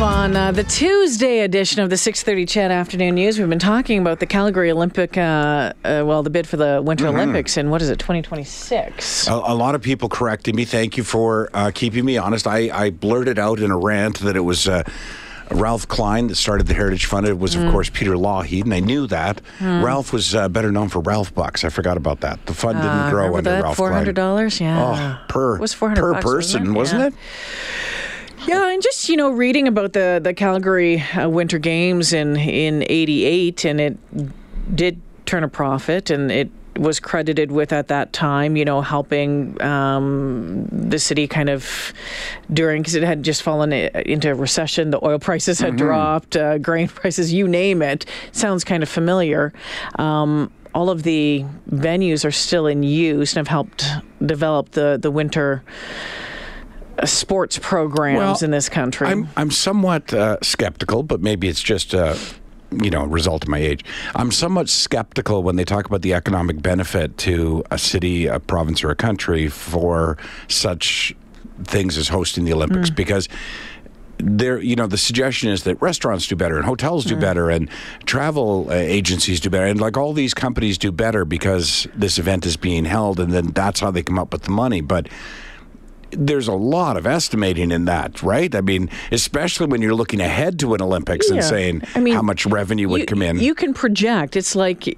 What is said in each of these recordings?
On the Tuesday edition of the 630 CHED Afternoon News, we've been talking about the Calgary Olympic, the bid for the Winter Olympics in, 2026? A lot of people correcting me. Thank you for keeping me honest. I blurted out in a rant that it was Ralph Klein that started the Heritage Fund. It was, of course, Peter Lougheed, and I knew that. Ralph was better known for Ralph Bucks. I forgot about that. The fund didn't grow under that? Ralph Klein. $400, yeah. Oh, per person, wasn't it? Yeah, and just, reading about the Calgary Winter Games in 88, and it did turn a profit, and it was credited with, at that time, helping the city kind of during, because it had just fallen into recession, the oil prices had dropped, grain prices, you name it. Sounds kind of familiar. All of the venues are still in use and have helped develop the winter sports programs in this country. I'm somewhat skeptical, but maybe it's just a result of my age. I'm somewhat skeptical when they talk about the economic benefit to a city, a province, or a country for such things as hosting the Olympics, because there, the suggestion is that restaurants do better and hotels do better and travel agencies do better, and like all these companies do better because this event is being held, and then that's how they come up with the money. But there's a lot of estimating in that, right? I mean, especially when you're looking ahead to an Olympics and saying how much revenue would come in. You can project. It's like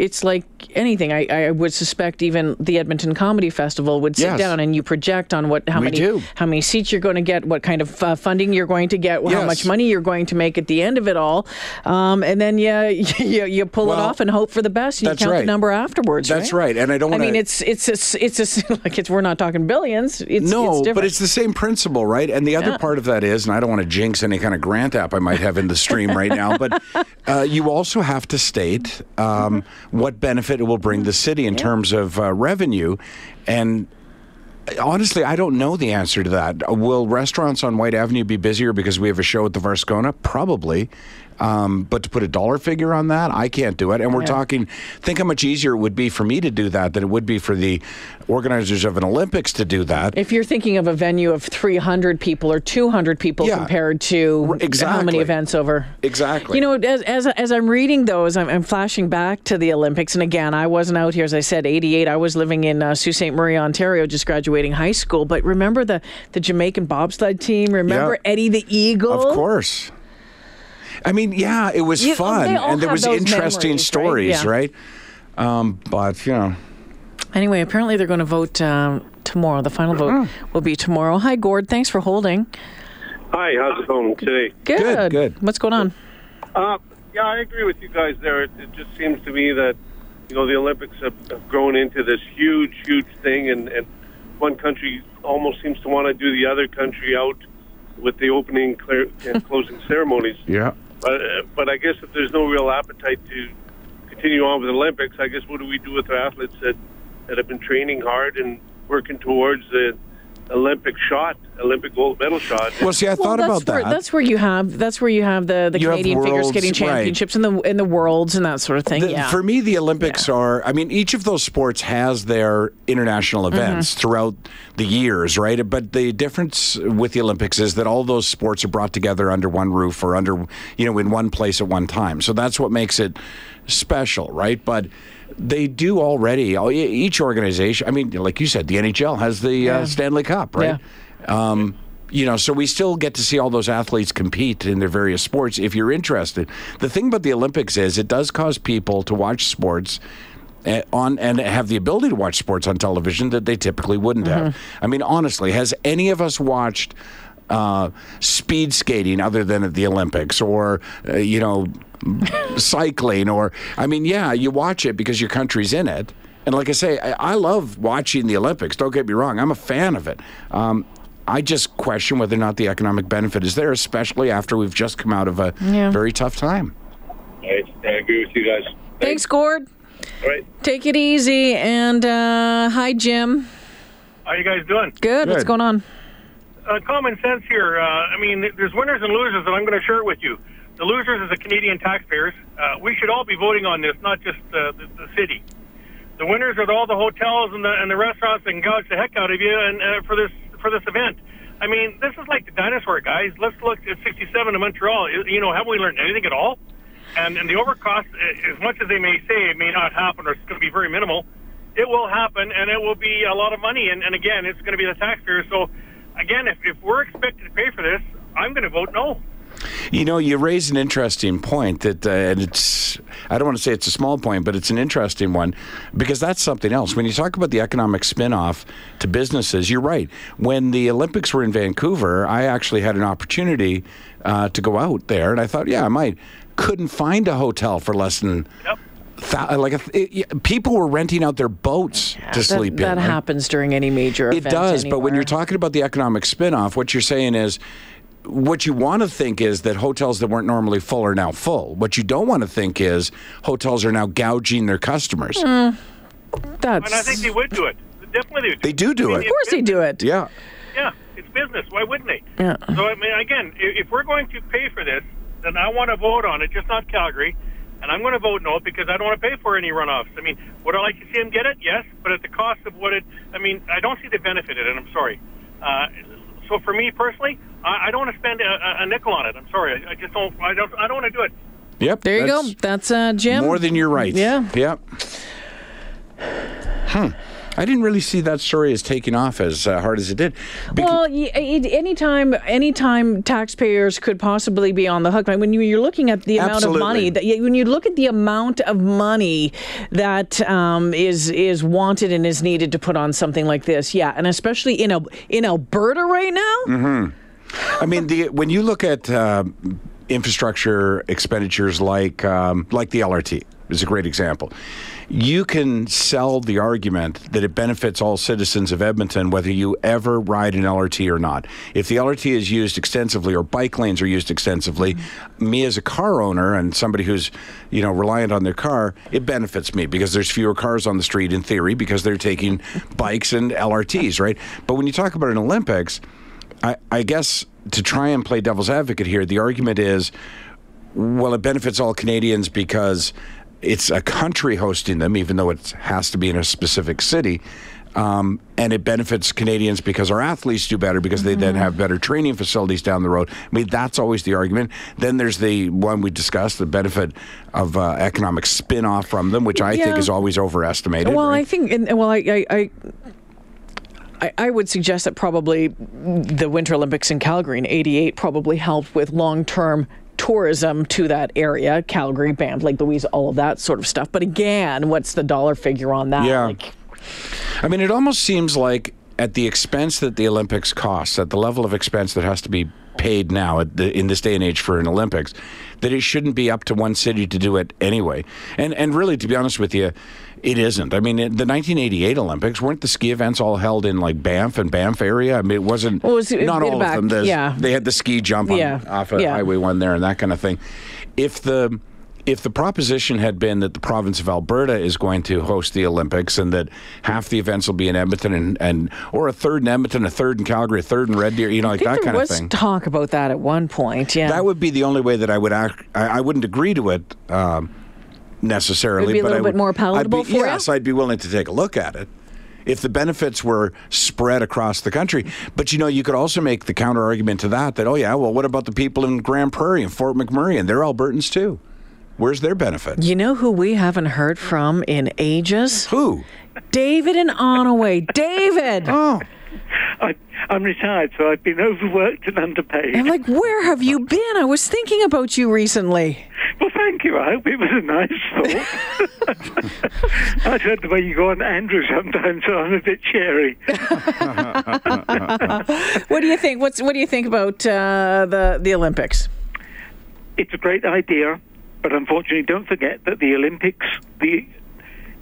anything. I would suspect even the Edmonton Comedy Festival would sit down and you project on how many seats you're going to get, what kind of funding you're going to get, how much money you're going to make at the end of it all, and then you pull it off and hope for the best. And you count the number afterwards. That's right. And I don't want to. I mean, it's we're not talking billions. It's different. But it's the same principle, right? And the other part of that is, and I don't want to jinx any kind of grant app I might have in the stream right now, but you also have to state what benefit it will bring the city in terms of revenue. And honestly, I don't know the answer to that. Will restaurants on White Avenue be busier because we have a show at the Varscona? Probably. But to put a dollar figure on that, I can't do it. And we're talking, think how much easier it would be for me to do that than it would be for the organizers of an Olympics to do that. If you're thinking of a venue of 300 people or 200 people compared to how many events over. Exactly. As I'm reading those, I'm flashing back to the Olympics. And again, I wasn't out here, as I said, 88. I was living in Sault Ste. Marie, Ontario, just graduating high school. But remember the Jamaican bobsled team? Remember Eddie the Eagle? Of course. I mean, it was fun, and there was interesting stories, right? Anyway, apparently they're going to vote tomorrow. The final vote will be tomorrow. Hi, Gord. Thanks for holding. Hi. How's it going today? Good. What's going on? I agree with you guys there. It just seems to me that, the Olympics have grown into this huge, huge thing, and one country almost seems to want to do the other country out with the opening and closing ceremonies. Yeah. But I guess if there's no real appetite to continue on with the Olympics, I guess what do we do with the athletes that have been training hard and working towards the Olympic gold medal shot? Well, see, I thought about that. That's where you have the Canadian Figure Skating Championships and the Worlds and that sort of thing. For me, the Olympics are. I mean, each of those sports has their international events throughout the years, right? But the difference with the Olympics is that all those sports are brought together under one roof or under in one place at one time. So that's what makes it special, right? But they do already. Each organization, I mean, like you said, the NHL has the Stanley Cup, right? Yeah. So we still get to see all those athletes compete in their various sports if you're interested. The thing about the Olympics is it does cause people to watch sports and have the ability to watch sports on television that they typically wouldn't have. I mean, honestly, has any of us watched speed skating other than at the Olympics or, cycling or, you watch it because your country's in it. And like I say, I love watching the Olympics. Don't get me wrong. I'm a fan of it. I just question whether or not the economic benefit is there, especially after we've just come out of a very tough time. I agree with you guys. Thanks, Gord. All right. Take it easy. And hi, Jim. How you guys doing? Good. What's going on? Common sense here. I mean, there's winners and losers, and I'm going to share it with you. The losers is the Canadian taxpayers. We should all be voting on this, not just the city. The winners are all the hotels and the restaurants that can gouge the heck out of you and for this event. I mean, this is like the dinosaur, guys. Let's look at 67 in Montreal. You know, haven't we learned anything at all? And the overcost, as much as they may say it may not happen or it's going to be very minimal, it will happen, and it will be a lot of money. And again, it's going to be the taxpayers. So, again, if we're expected to pay for this, I'm going to vote no. You know, you raise an interesting point that, and I don't want to say it's a small point, but it's an interesting one, because that's something else. When you talk about the economic spin-off to businesses, you're right. When the Olympics were in Vancouver, I actually had an opportunity to go out there, and I thought, yeah, I might. Couldn't find a hotel for less than... Yep. People were renting out their boats to sleep in. That happens during any major event. It does, anywhere. But when you're talking about the economic spin-off, what you're saying is... What you want to think is that hotels that weren't normally full are now full. What you don't want to think is hotels are now gouging their customers. And I think they would do it. Definitely they would. They do it. Of course they do it. Yeah. Yeah, it's business. Why wouldn't they? Yeah. So, I mean, again, if we're going to pay for this, then I want to vote on it, just not Calgary. And I'm going to vote no because I don't want to pay for any runoffs. I mean, would I like to see them get it? Yes. But at the cost of what it... I mean, I don't see the benefit in it, and I'm sorry. So for me personally... I don't want to spend a nickel on it. I'm sorry. I just don't. I don't want to do it. Yep. There you go. That's Jim. More than your rights. Yeah. Yep. I didn't really see that story as taking off as hard as it did. Well, anytime taxpayers could possibly be on the hook. Right? When you're looking at the amount of money, when you look at the amount of money that is wanted and is needed to put on something like this, and especially in Alberta right now. I mean, when you look at infrastructure expenditures like the LRT. Is a great example. You can sell the argument that it benefits all citizens of Edmonton whether you ever ride an LRT or not. If the LRT is used extensively or bike lanes are used extensively, me as a car owner and somebody who's, reliant on their car, it benefits me because there's fewer cars on the street in theory because they're taking bikes and LRTs, right? But when you talk about an Olympics, I guess to try and play devil's advocate here, the argument is, well, it benefits all Canadians because it's a country hosting them, even though it has to be in a specific city. And it benefits Canadians because our athletes do better because they then have better training facilities down the road. I mean, that's always the argument. Then there's the one we discussed, the benefit of economic spin-off from them, which I think is always overestimated. Well, right? I think... I would suggest that probably the Winter Olympics in Calgary in '88 probably helped with long-term tourism to that area, Calgary, Banff, Lake Louise, all of that sort of stuff. But again, what's the dollar figure on that? Yeah. I mean, it almost seems like at the expense that the Olympics costs, at the level of expense that has to be paid now in this day and age for an Olympics, that it shouldn't be up to one city to do it anyway. And really, to be honest with you, it isn't. I mean, the 1988 Olympics, weren't the ski events all held in like Banff and Banff area? I mean, it wasn't, well, it was, not all of them. They had the ski jump off of Highway 1 there and that kind of thing. If the proposition had been that the province of Alberta is going to host the Olympics and that half the events will be in Edmonton or a third in Edmonton, a third in Calgary, a third in Red Deer, like that kind of thing. There was talk about that at one point, That would be the only way that I would act. I wouldn't agree to it necessarily. Would be a little bit more palatable for you? Yes, I'd be willing to take a look at it if the benefits were spread across the country. But, you could also make the counter-argument to that, what about the people in Grand Prairie and Fort McMurray? And they're Albertans, too. Where's their benefit? You know who we haven't heard from in ages? Who? David and Onaway. David! Oh. I'm retired, so I've been overworked and underpaid. I'm like, where have you been? I was thinking about you recently. Well, thank you. I hope it was a nice thought. I've heard the way you go on Andrew sometimes, so I'm a bit cheery. What do you think? What do you think about the Olympics? It's a great idea. But unfortunately, don't forget that the Olympics, the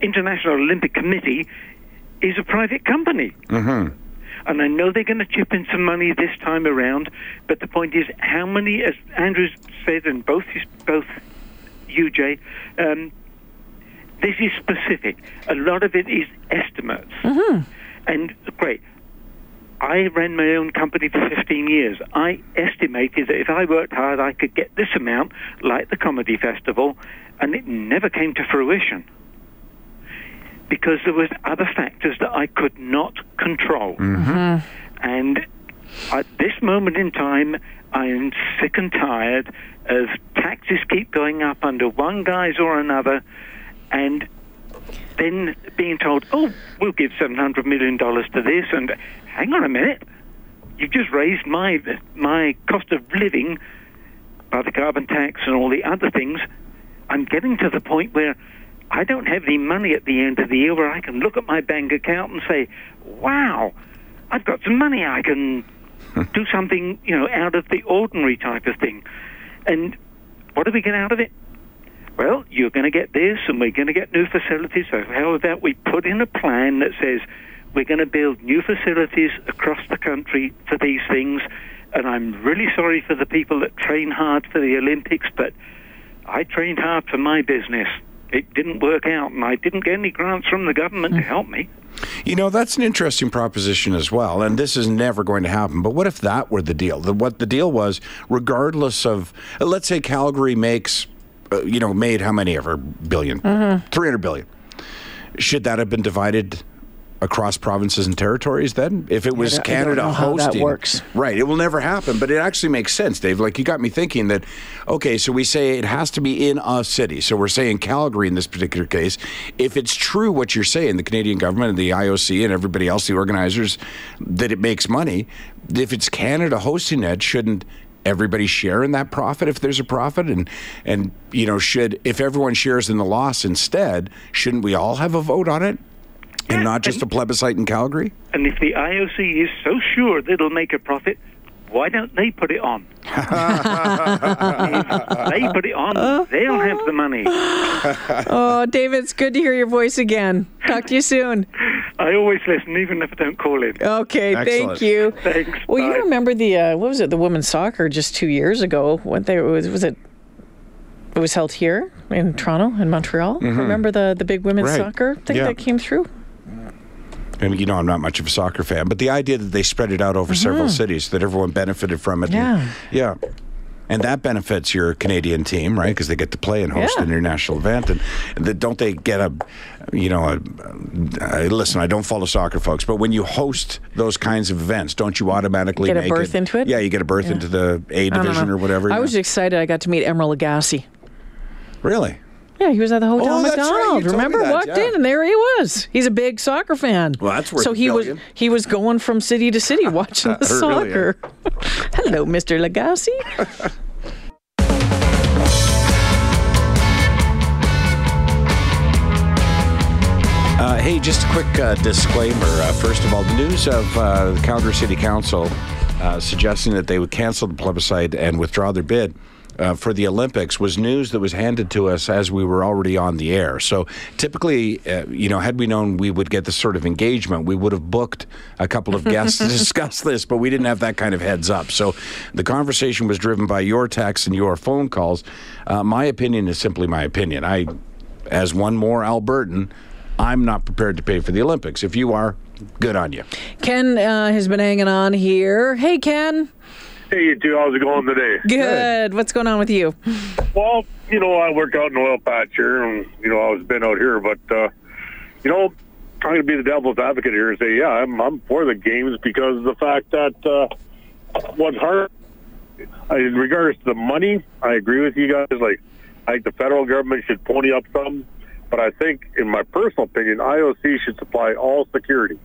International Olympic Committee, is a private company. And I know they're going to chip in some money this time around, but the point is how many, as Andrew said, and both you, Jay, this is specific. A lot of it is estimates. Mm-hmm. And great. I ran my own company for 15 years. I estimated that if I worked hard, I could get this amount, like the comedy festival, and it never came to fruition because there was other factors that I could not control. Mm-hmm. And at this moment in time, I am sick and tired of taxes keep going up under one guise or another, and then being told, oh, we'll give $700 million to this, and hang on a minute, you've just raised my cost of living by the carbon tax and all the other things. I'm getting to the point where I don't have any money at the end of the year where I can look at my bank account and say, wow, I've got some money, I can do something, out of the ordinary type of thing. And what do we get out of it? Well, you're going to get this, and we're going to get new facilities. So how about we put in a plan that says we're going to build new facilities across the country for these things? And I'm really sorry for the people that train hard for the Olympics, but I trained hard for my business. It didn't work out, and I didn't get any grants from the government to help me. That's an interesting proposition as well, and this is never going to happen. But what if that were the deal? What the deal was, regardless of, let's say Calgary makes... made how many ever billion? Mm-hmm. 300 billion. Should that have been divided across provinces and territories then? If it was Canada hosting. That works. Right. It will never happen, but it actually makes sense, Dave. Like, you got me thinking that, okay, so we say it has to be in a city. So we're saying Calgary in this particular case. If it's true what you're saying, the Canadian government and the IOC and everybody else, the organizers, that it makes money, if it's Canada hosting it, shouldn't everybody share in that profit if there's a profit? And should, if everyone shares in the loss instead, shouldn't we all have a vote on it? And not just a plebiscite in Calgary? And if the IOC is so sure that it'll make a profit, why don't they put it on? If they put it on, they'll have the money. Oh, David, it's good to hear your voice again. Talk to you soon. I always listen, even if I don't call in. Okay, excellent. Thank you. Thanks. Well, bye. You remember the women's soccer just 2 years ago? It was held here in Toronto, in Montreal. Mm-hmm. Remember the big women's soccer thing that came through? And I'm not much of a soccer fan, but the idea that they spread it out over several cities, that everyone benefited from it. Yeah. And that benefits your Canadian team, right? Because they get to play and host an international event. And don't they get listen, I don't follow soccer, folks, but when you host those kinds of events, don't you automatically get a birth into it? Yeah, you get a birth into the A division or whatever. I was excited. I got to meet Emeril Lagasse. Really? Yeah, he was at the Hotel McDonald. Right. Remember, walked in and there he was. He's a big soccer fan. Well, that's worth. So he was going from city to city watching the soccer. Really, hello, Mr. Lagasse. Hey, just a quick disclaimer. First of all, the news of the Calgary City Council suggesting that they would cancel the plebiscite and withdraw their bid for the Olympics was news that was handed to us as we were already on the air. So typically, had we known we would get this sort of engagement, we would have booked a couple of guests to discuss this, but we didn't have that kind of heads up. So the conversation was driven by your texts and your phone calls. My opinion is simply my opinion. I, as one more Albertan, I'm not prepared to pay for the Olympics. If you are, good on you. Ken has been hanging on here. Hey, Ken. Hey, you two. How's it going today? Good. What's going on with you? Well, I work out in an oil patch here, and, I was been out here, but, trying to be the devil's advocate here and say, I'm for the games because of the fact that what's hard, in regards to the money, I agree with you guys. Like, I think the federal government should pony up some, but I think, in my personal opinion, IOC should supply all security.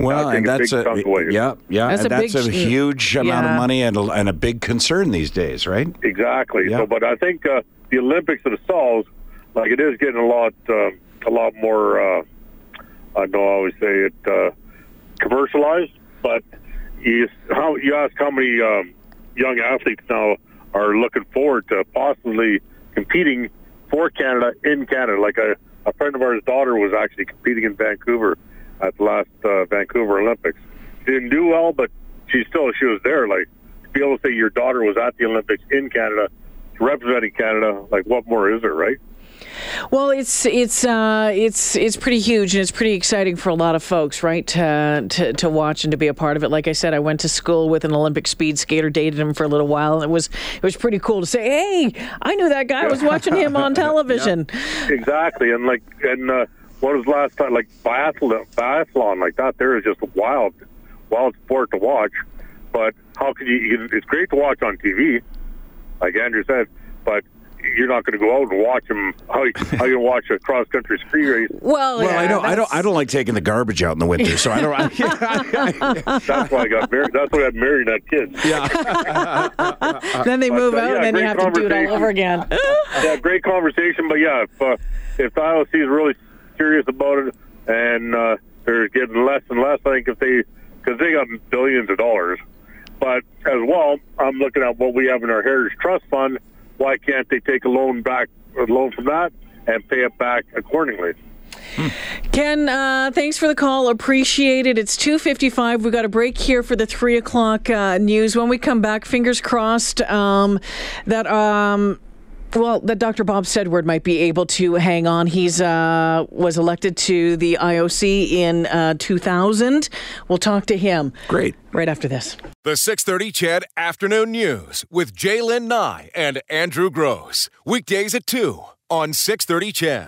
Well, and that's a huge amount of money and a big concern these days, right? Exactly. Yeah. So, but I think the Olympics themselves, like it is getting a lot more. I know I always say it commercialized, but you ask how many young athletes now are looking forward to possibly competing for Canada in Canada? Like a friend of ours' daughter was actually competing in Vancouver. at the last Vancouver Olympics. She didn't do well, but she was there. Like, to be able to say your daughter was at the Olympics in Canada, representing Canada, like, what more is there, right? Well, it's pretty huge, and it's pretty exciting for a lot of folks, right, to watch and to be a part of it. Like I said, I went to school with an Olympic speed skater, dated him for a little while, and it was pretty cool to say, hey, I knew that guy. I was watching him on television. Yeah. Exactly, and like, and what was last time, like biathlon like that? There is just a wild sport to watch. But how could you? It's great to watch on TV, like Andrew said, but you're not going to go out and watch them. How you watch a cross-country ski race? Well, yeah, I don't like taking the garbage out in the winter, so I don't. That's why I got married. That's why I got married and had kids. Yeah. Then they move out, and then you have to do it all over again. Yeah, great conversation. But yeah, if the IOC is really serious about it, and they're getting less and less, I think because they got billions of dollars. But as well, I'm looking at what we have in our Heritage Trust Fund. Why can't they take a loan from that, and pay it back accordingly? Ken, thanks for the call. Appreciate it. It's 2:55. We've got a break here for the 3 o'clock news. When we come back, fingers crossed that Dr. Bob Sedward might be able to hang on. He's was elected to the IOC in 2000. We'll talk to him. Great. Right after this. The 630 CHED Afternoon News with Jaylen Nye and Andrew Gross. Weekdays at 2 on 630 CHED.